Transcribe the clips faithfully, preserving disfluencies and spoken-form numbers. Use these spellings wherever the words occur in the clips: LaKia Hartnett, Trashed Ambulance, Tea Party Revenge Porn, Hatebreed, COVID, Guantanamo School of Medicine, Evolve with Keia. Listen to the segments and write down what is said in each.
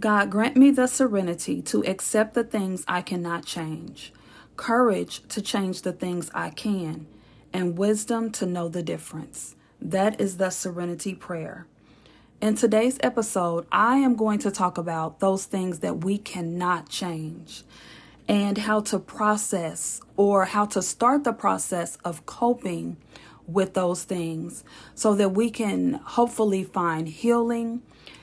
God, grant me the serenity to accept the things I cannot change, courage to change the things I can, and wisdom to know the difference. That is the serenity prayer. In today's episode, I am going to talk about those things that we cannot change and how to process or how to start the process of coping with those things so that we can hopefully find healing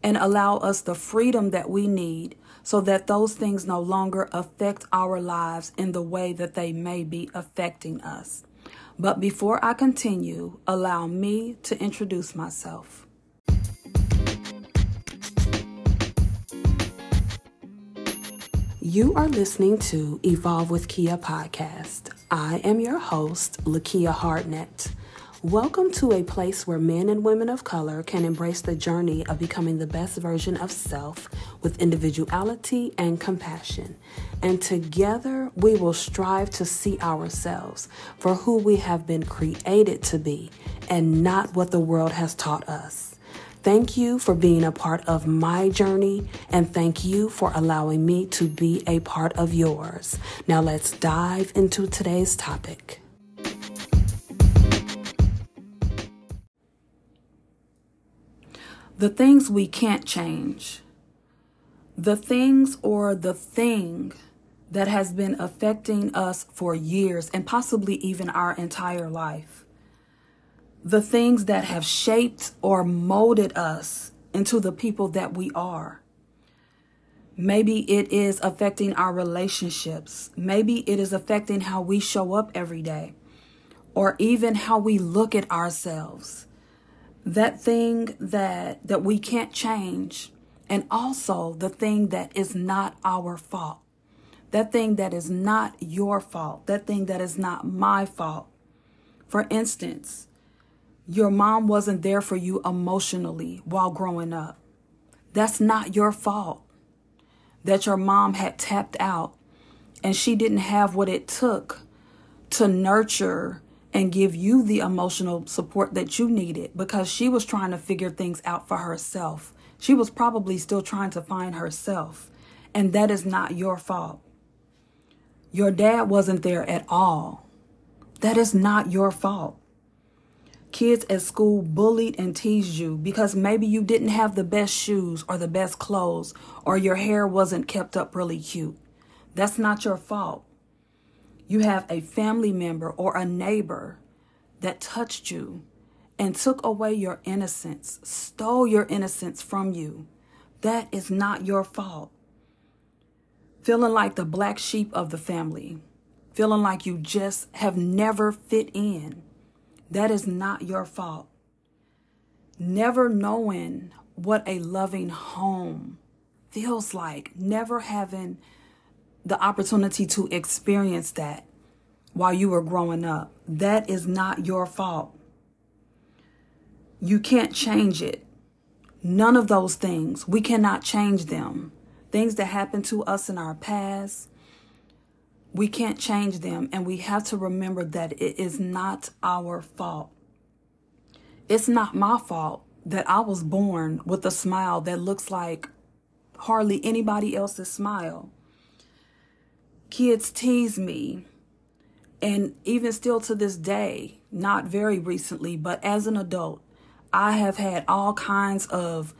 and allow us the freedom that we need so that those things no longer affect our lives in the way that they may be affecting us. But before I continue, allow me to introduce myself. You are listening to Evolve with Keia podcast. I am your host, LaKia Hartnett. Welcome to a place where men and women of color can embrace the journey of becoming the best version of self with individuality and compassion. And together we will strive to see ourselves for who we have been created to be and not what the world has taught us. Thank you for being a part of my journey, and thank you for allowing me to be a part of yours. Now let's dive into today's topic. The things we can't change. The things or the thing that has been affecting us for years and possibly even our entire life. The things that have shaped or molded us into the people that we are. Maybe it is affecting our relationships. Maybe it is affecting how we show up every day or even how we look at ourselves. That thing that, that we can't change, and also the thing that is not our fault, that thing that is not your fault, that thing that is not my fault. For instance, your mom wasn't there for you emotionally while growing up. That's not your fault that your mom had tapped out and she didn't have what it took to nurture and give you the emotional support that you needed, because she was trying to figure things out for herself. She was probably still trying to find herself, and that is not your fault. Your dad wasn't there at all. That is not your fault. Kids at school bullied and teased you because maybe you didn't have the best shoes or the best clothes, or your hair wasn't kept up really cute. That's not your fault. You have a family member or a neighbor that touched you and took away your innocence, stole your innocence from you. That is not your fault. Feeling like the black sheep of the family, feeling like you just have never fit in, that is not your fault. Never knowing what a loving home feels like, never having the opportunity to experience that while you were growing up. That is not your fault. You can't change it. None of those things. We cannot change them. Things that happened to us in our past, we can't change them. And we have to remember that it is not our fault. It's not my fault that I was born with a smile that looks like hardly anybody else's smile. Kids tease me, and even still to this day, not very recently, but as an adult, I have had all kinds of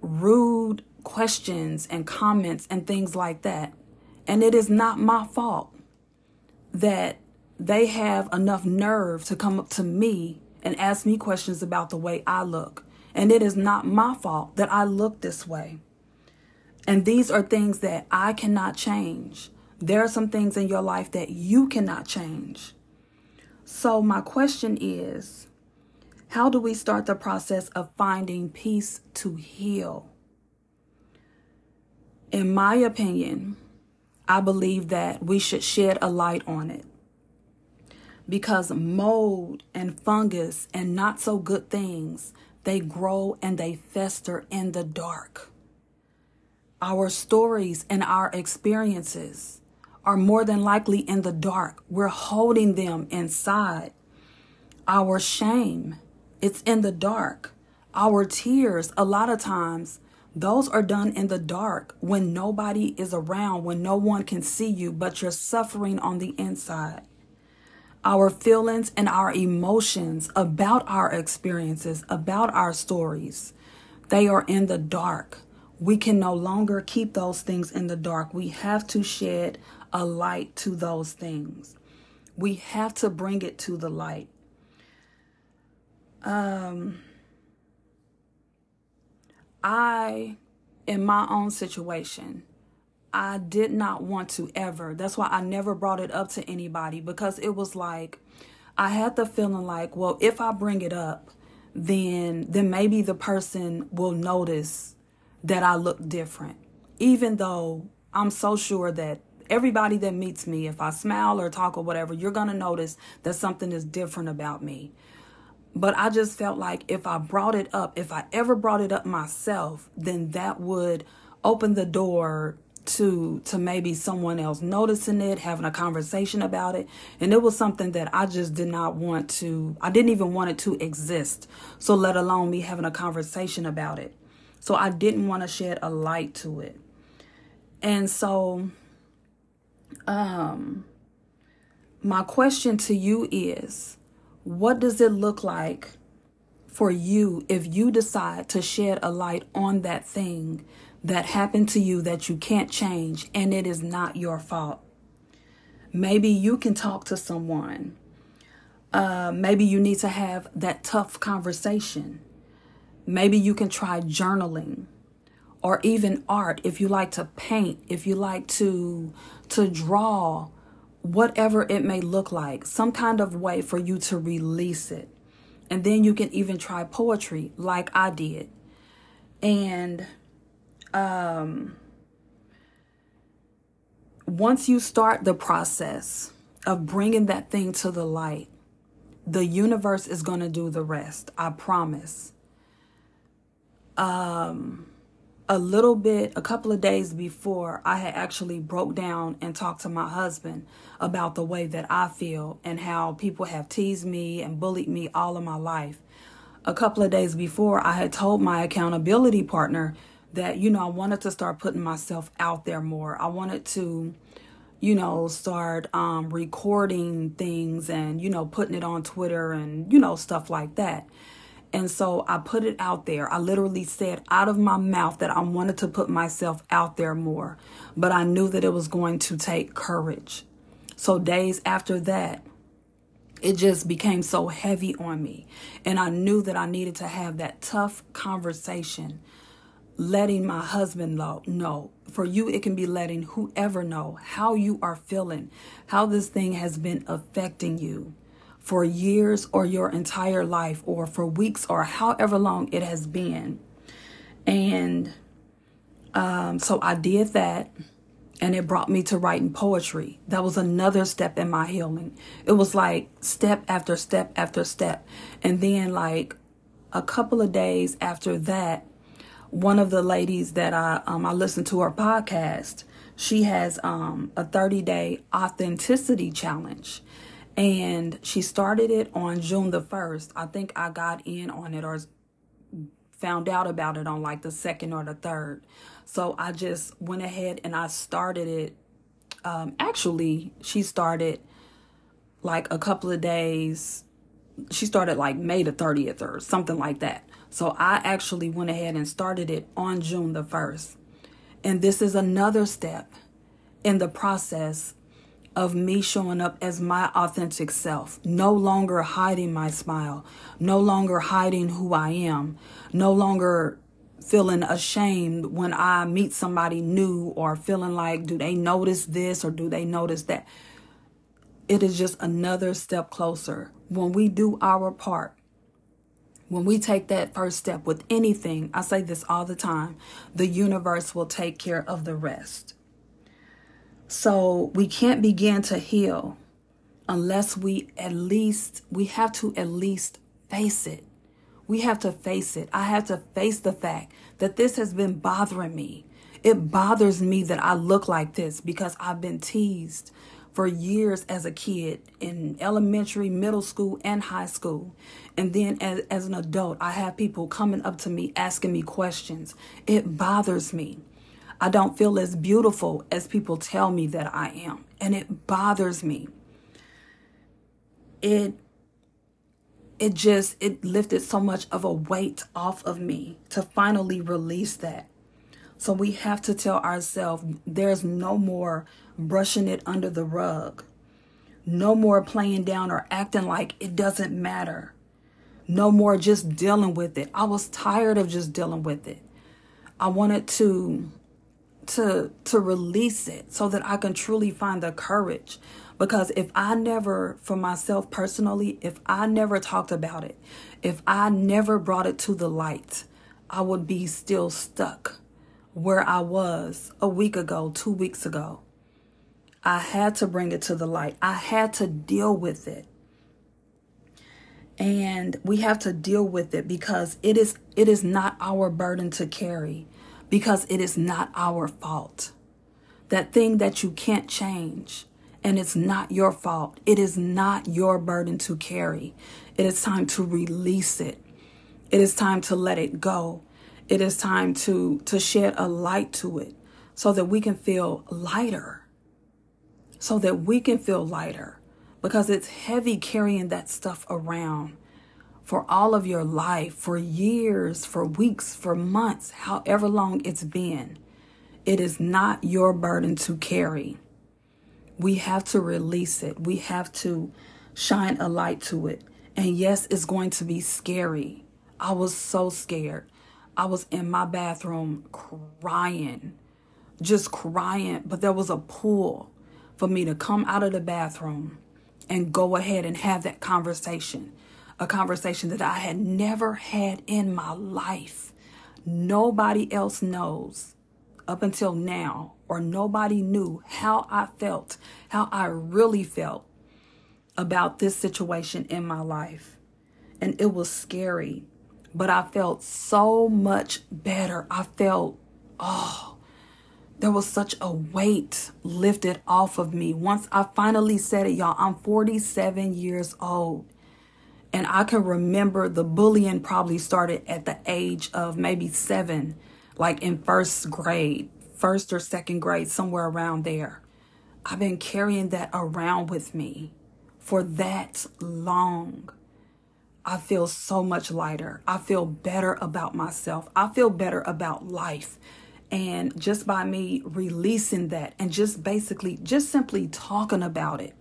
rude questions and comments and things like that. And it is not my fault that they have enough nerve to come up to me and ask me questions about the way I look. And it is not my fault that I look this way. And these are things that I cannot change. There are some things in your life that you cannot change. So my question is, how do we start the process of finding peace to heal? In my opinion, I believe that we should shed a light on it, because mold and fungus and not so good things, they grow and they fester in the dark. Our stories and our experiences are more than likely in the dark. We're holding them inside. Our shame, it's in the dark. Our tears, a lot of times, Those are done in the dark when nobody is around, when no one can see you, but you're suffering on the inside. Our feelings and our emotions about our experiences, about our stories, they are in the dark. We can no longer keep those things in the dark. We have to shed a light to those things. We have to bring it to the light. Um, I, in my own situation, I did not want to ever. That's why I never brought it up to anybody, because it was like, I had the feeling like, well, if I bring it up, then, then maybe the person will notice that I look different. Even though I'm so sure that everybody that meets me, if I smile or talk or whatever, you're going to notice that something is different about me. But I just felt like if I brought it up, if I ever brought it up myself, then that would open the door to to maybe someone else noticing it, having a conversation about it. And it was something that I just did not want to, I didn't even want it to exist. So let alone me having a conversation about it. So I didn't want to shed a light to it. And so um, my question to you is, what does it look like for you if you decide to shed a light on that thing that happened to you that you can't change and it is not your fault? Maybe you can talk to someone. Uh, maybe you need to have that tough conversation. Maybe you can try journaling or even art. If you like to paint, if you like to, to draw, whatever it may look like, some kind of way for you to release it. And then you can even try poetry like I did. And Um, once you start the process of bringing that thing to the light, the universe is going to do the rest. I promise. Um, a little bit, a couple of days before, I had actually broke down and talked to my husband about the way that I feel and how people have teased me and bullied me all of my life. A couple of days before, I had told my accountability partner that, you know, I wanted to start putting myself out there more. I wanted to, you know, start um, recording things and, you know, putting it on Twitter and, you know, stuff like that. And so I put it out there. I literally said out of my mouth that I wanted to put myself out there more, but I knew that it was going to take courage. So days after that, it just became so heavy on me. And I knew that I needed to have that tough conversation, letting my husband know. For you, it can be letting whoever know how you are feeling, how this thing has been affecting you for years or your entire life or for weeks or however long it has been. And um, so I did that, and it brought me to writing poetry. That was another step in my healing. It was like step after step after step. And then like a couple of days after that, one of the ladies that I um, I listen to her podcast, she has um, a thirty-day authenticity challenge. And she started it on June the first. I think I got in on it or found out about it on like the second or the third. So I just went ahead and I started it. Um, actually, she started like a couple of days. She started like May the thirtieth or something like that. So I actually went ahead and started it on June the first. And this is another step in the process of me showing up as my authentic self, no longer hiding my smile, no longer hiding who I am, no longer feeling ashamed when I meet somebody new or feeling like, do they notice this or do they notice that? It is just another step closer. When we do our part, when we take that first step with anything, I say this all the time, the universe will take care of the rest. So we can't begin to heal unless we at least, we have to at least face it. We have to face it. I have to face the fact that this has been bothering me. It bothers me that I look like this because I've been teased for years as a kid in elementary, middle school, and high school. And then as, as an adult, I have people coming up to me asking me questions. It bothers me. I don't feel as beautiful as people tell me that I am. And it bothers me. It it just, it lifted so much of a weight off of me to finally release that. So we have to tell ourselves there's no more brushing it under the rug. No more playing down or acting like it doesn't matter. No more just dealing with it. I was tired of just dealing with it. I wanted to to to release it so that I can truly find the courage. Because if I never, for myself personally, if I never talked about it, if I never brought it to the light, I would be still stuck where I was a week ago, two weeks ago. I had to bring it to the light. I had to deal with it. And we have to deal with it because it is it is not our burden to carry, because it is not our fault. That thing that you can't change. And it's not your fault. It is not your burden to carry. It is time to release it. It is time to let it go. It is time to, to shed a light to it so that we can feel lighter. So that we can feel lighter. Because it's heavy carrying that stuff around for all of your life, for years, for weeks, for months, however long it's been. It is not your burden to carry. We have to release it. We have to shine a light to it. And yes, it's going to be scary. I was so scared. I was in my bathroom crying, just crying. But there was a pull for me to come out of the bathroom and go ahead and have that conversation, a conversation that I had never had in my life. Nobody else knows up until now. Or nobody knew how I felt, how I really felt about this situation in my life. And it was scary, but I felt so much better. I felt, oh, there was such a weight lifted off of me. Once I finally said it, y'all, I'm forty-seven years old. And I can remember the bullying probably started at the age of maybe seven, like in first grade. First or second grade, somewhere around there. I've been carrying that around with me for that long. I feel so much lighter. I feel better about myself. I feel better about life. And just by me releasing that and just basically, just simply talking about it,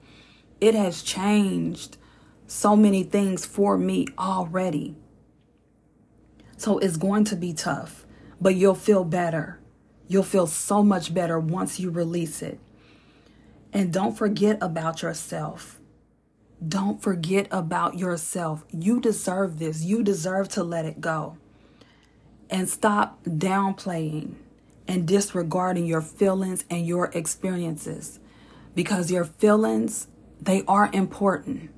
it has changed so many things for me already. So it's going to be tough, but you'll feel better. You'll feel so much better once you release it. And don't forget about yourself. Don't forget about yourself. You deserve this. You deserve to let it go. And stop downplaying and disregarding your feelings and your experiences. Because your feelings, they are important.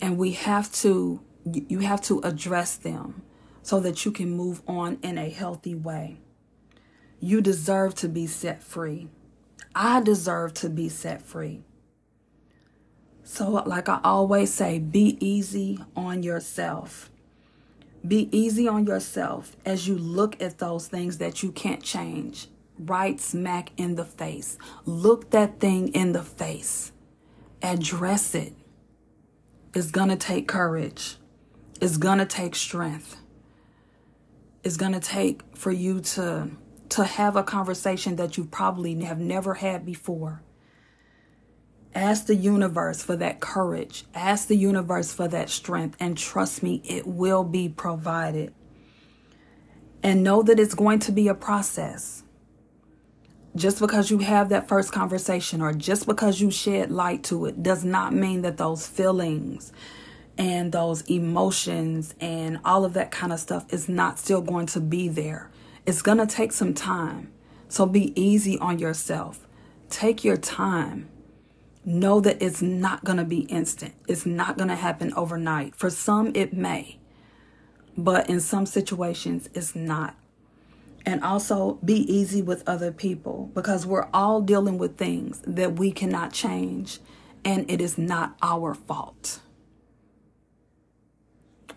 And we have to, you have to address them so that you can move on in a healthy way. You deserve to be set free. I deserve to be set free. So like I always say, be easy on yourself. Be easy on yourself as you look at those things that you can't change. Right smack in the face. Look that thing in the face. Address it. It's going to take courage. It's going to take strength. It's going to take for you to... to have a conversation that you probably have never had before. Ask the universe for that courage. Ask the universe for that strength. And trust me, it will be provided. And know that it's going to be a process. Just because you have that first conversation or just because you shed light to it does not mean that those feelings and those emotions and all of that kind of stuff is not still going to be there. It's going to take some time, so be easy on yourself. Take your time. Know that it's not going to be instant. It's not going to happen overnight. For some, it may, but in some situations, it's not. And also be easy with other people, because we're all dealing with things that we cannot change, and it is not our fault.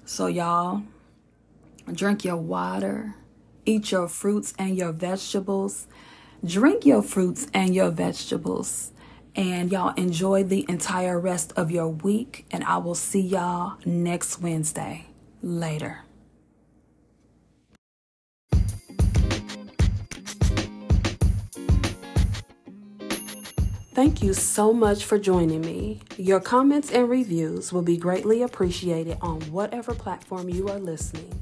So y'all, drink your water, eat your fruits and your vegetables, drink your fruits and your vegetables, and y'all enjoy the entire rest of your week, and I will see y'all next Wednesday. Later. Thank you so much for joining me. Your comments and reviews will be greatly appreciated on whatever platform you are listening.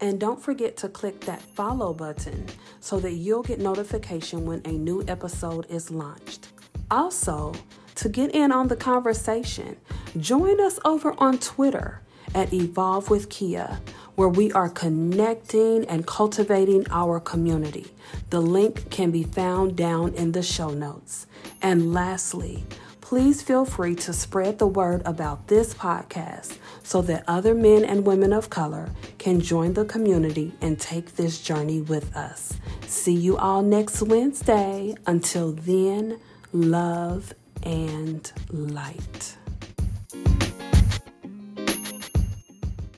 And don't forget to click that follow button so that you'll get notification when a new episode is launched. Also, to get in on the conversation, join us over on Twitter at Evolve with Keia, where we are connecting and cultivating our community. The link can be found down in the show notes. And lastly, please feel free to spread the word about this podcast so that other men and women of color can join the community and take this journey with us. See you all next Wednesday. Until then, love and light.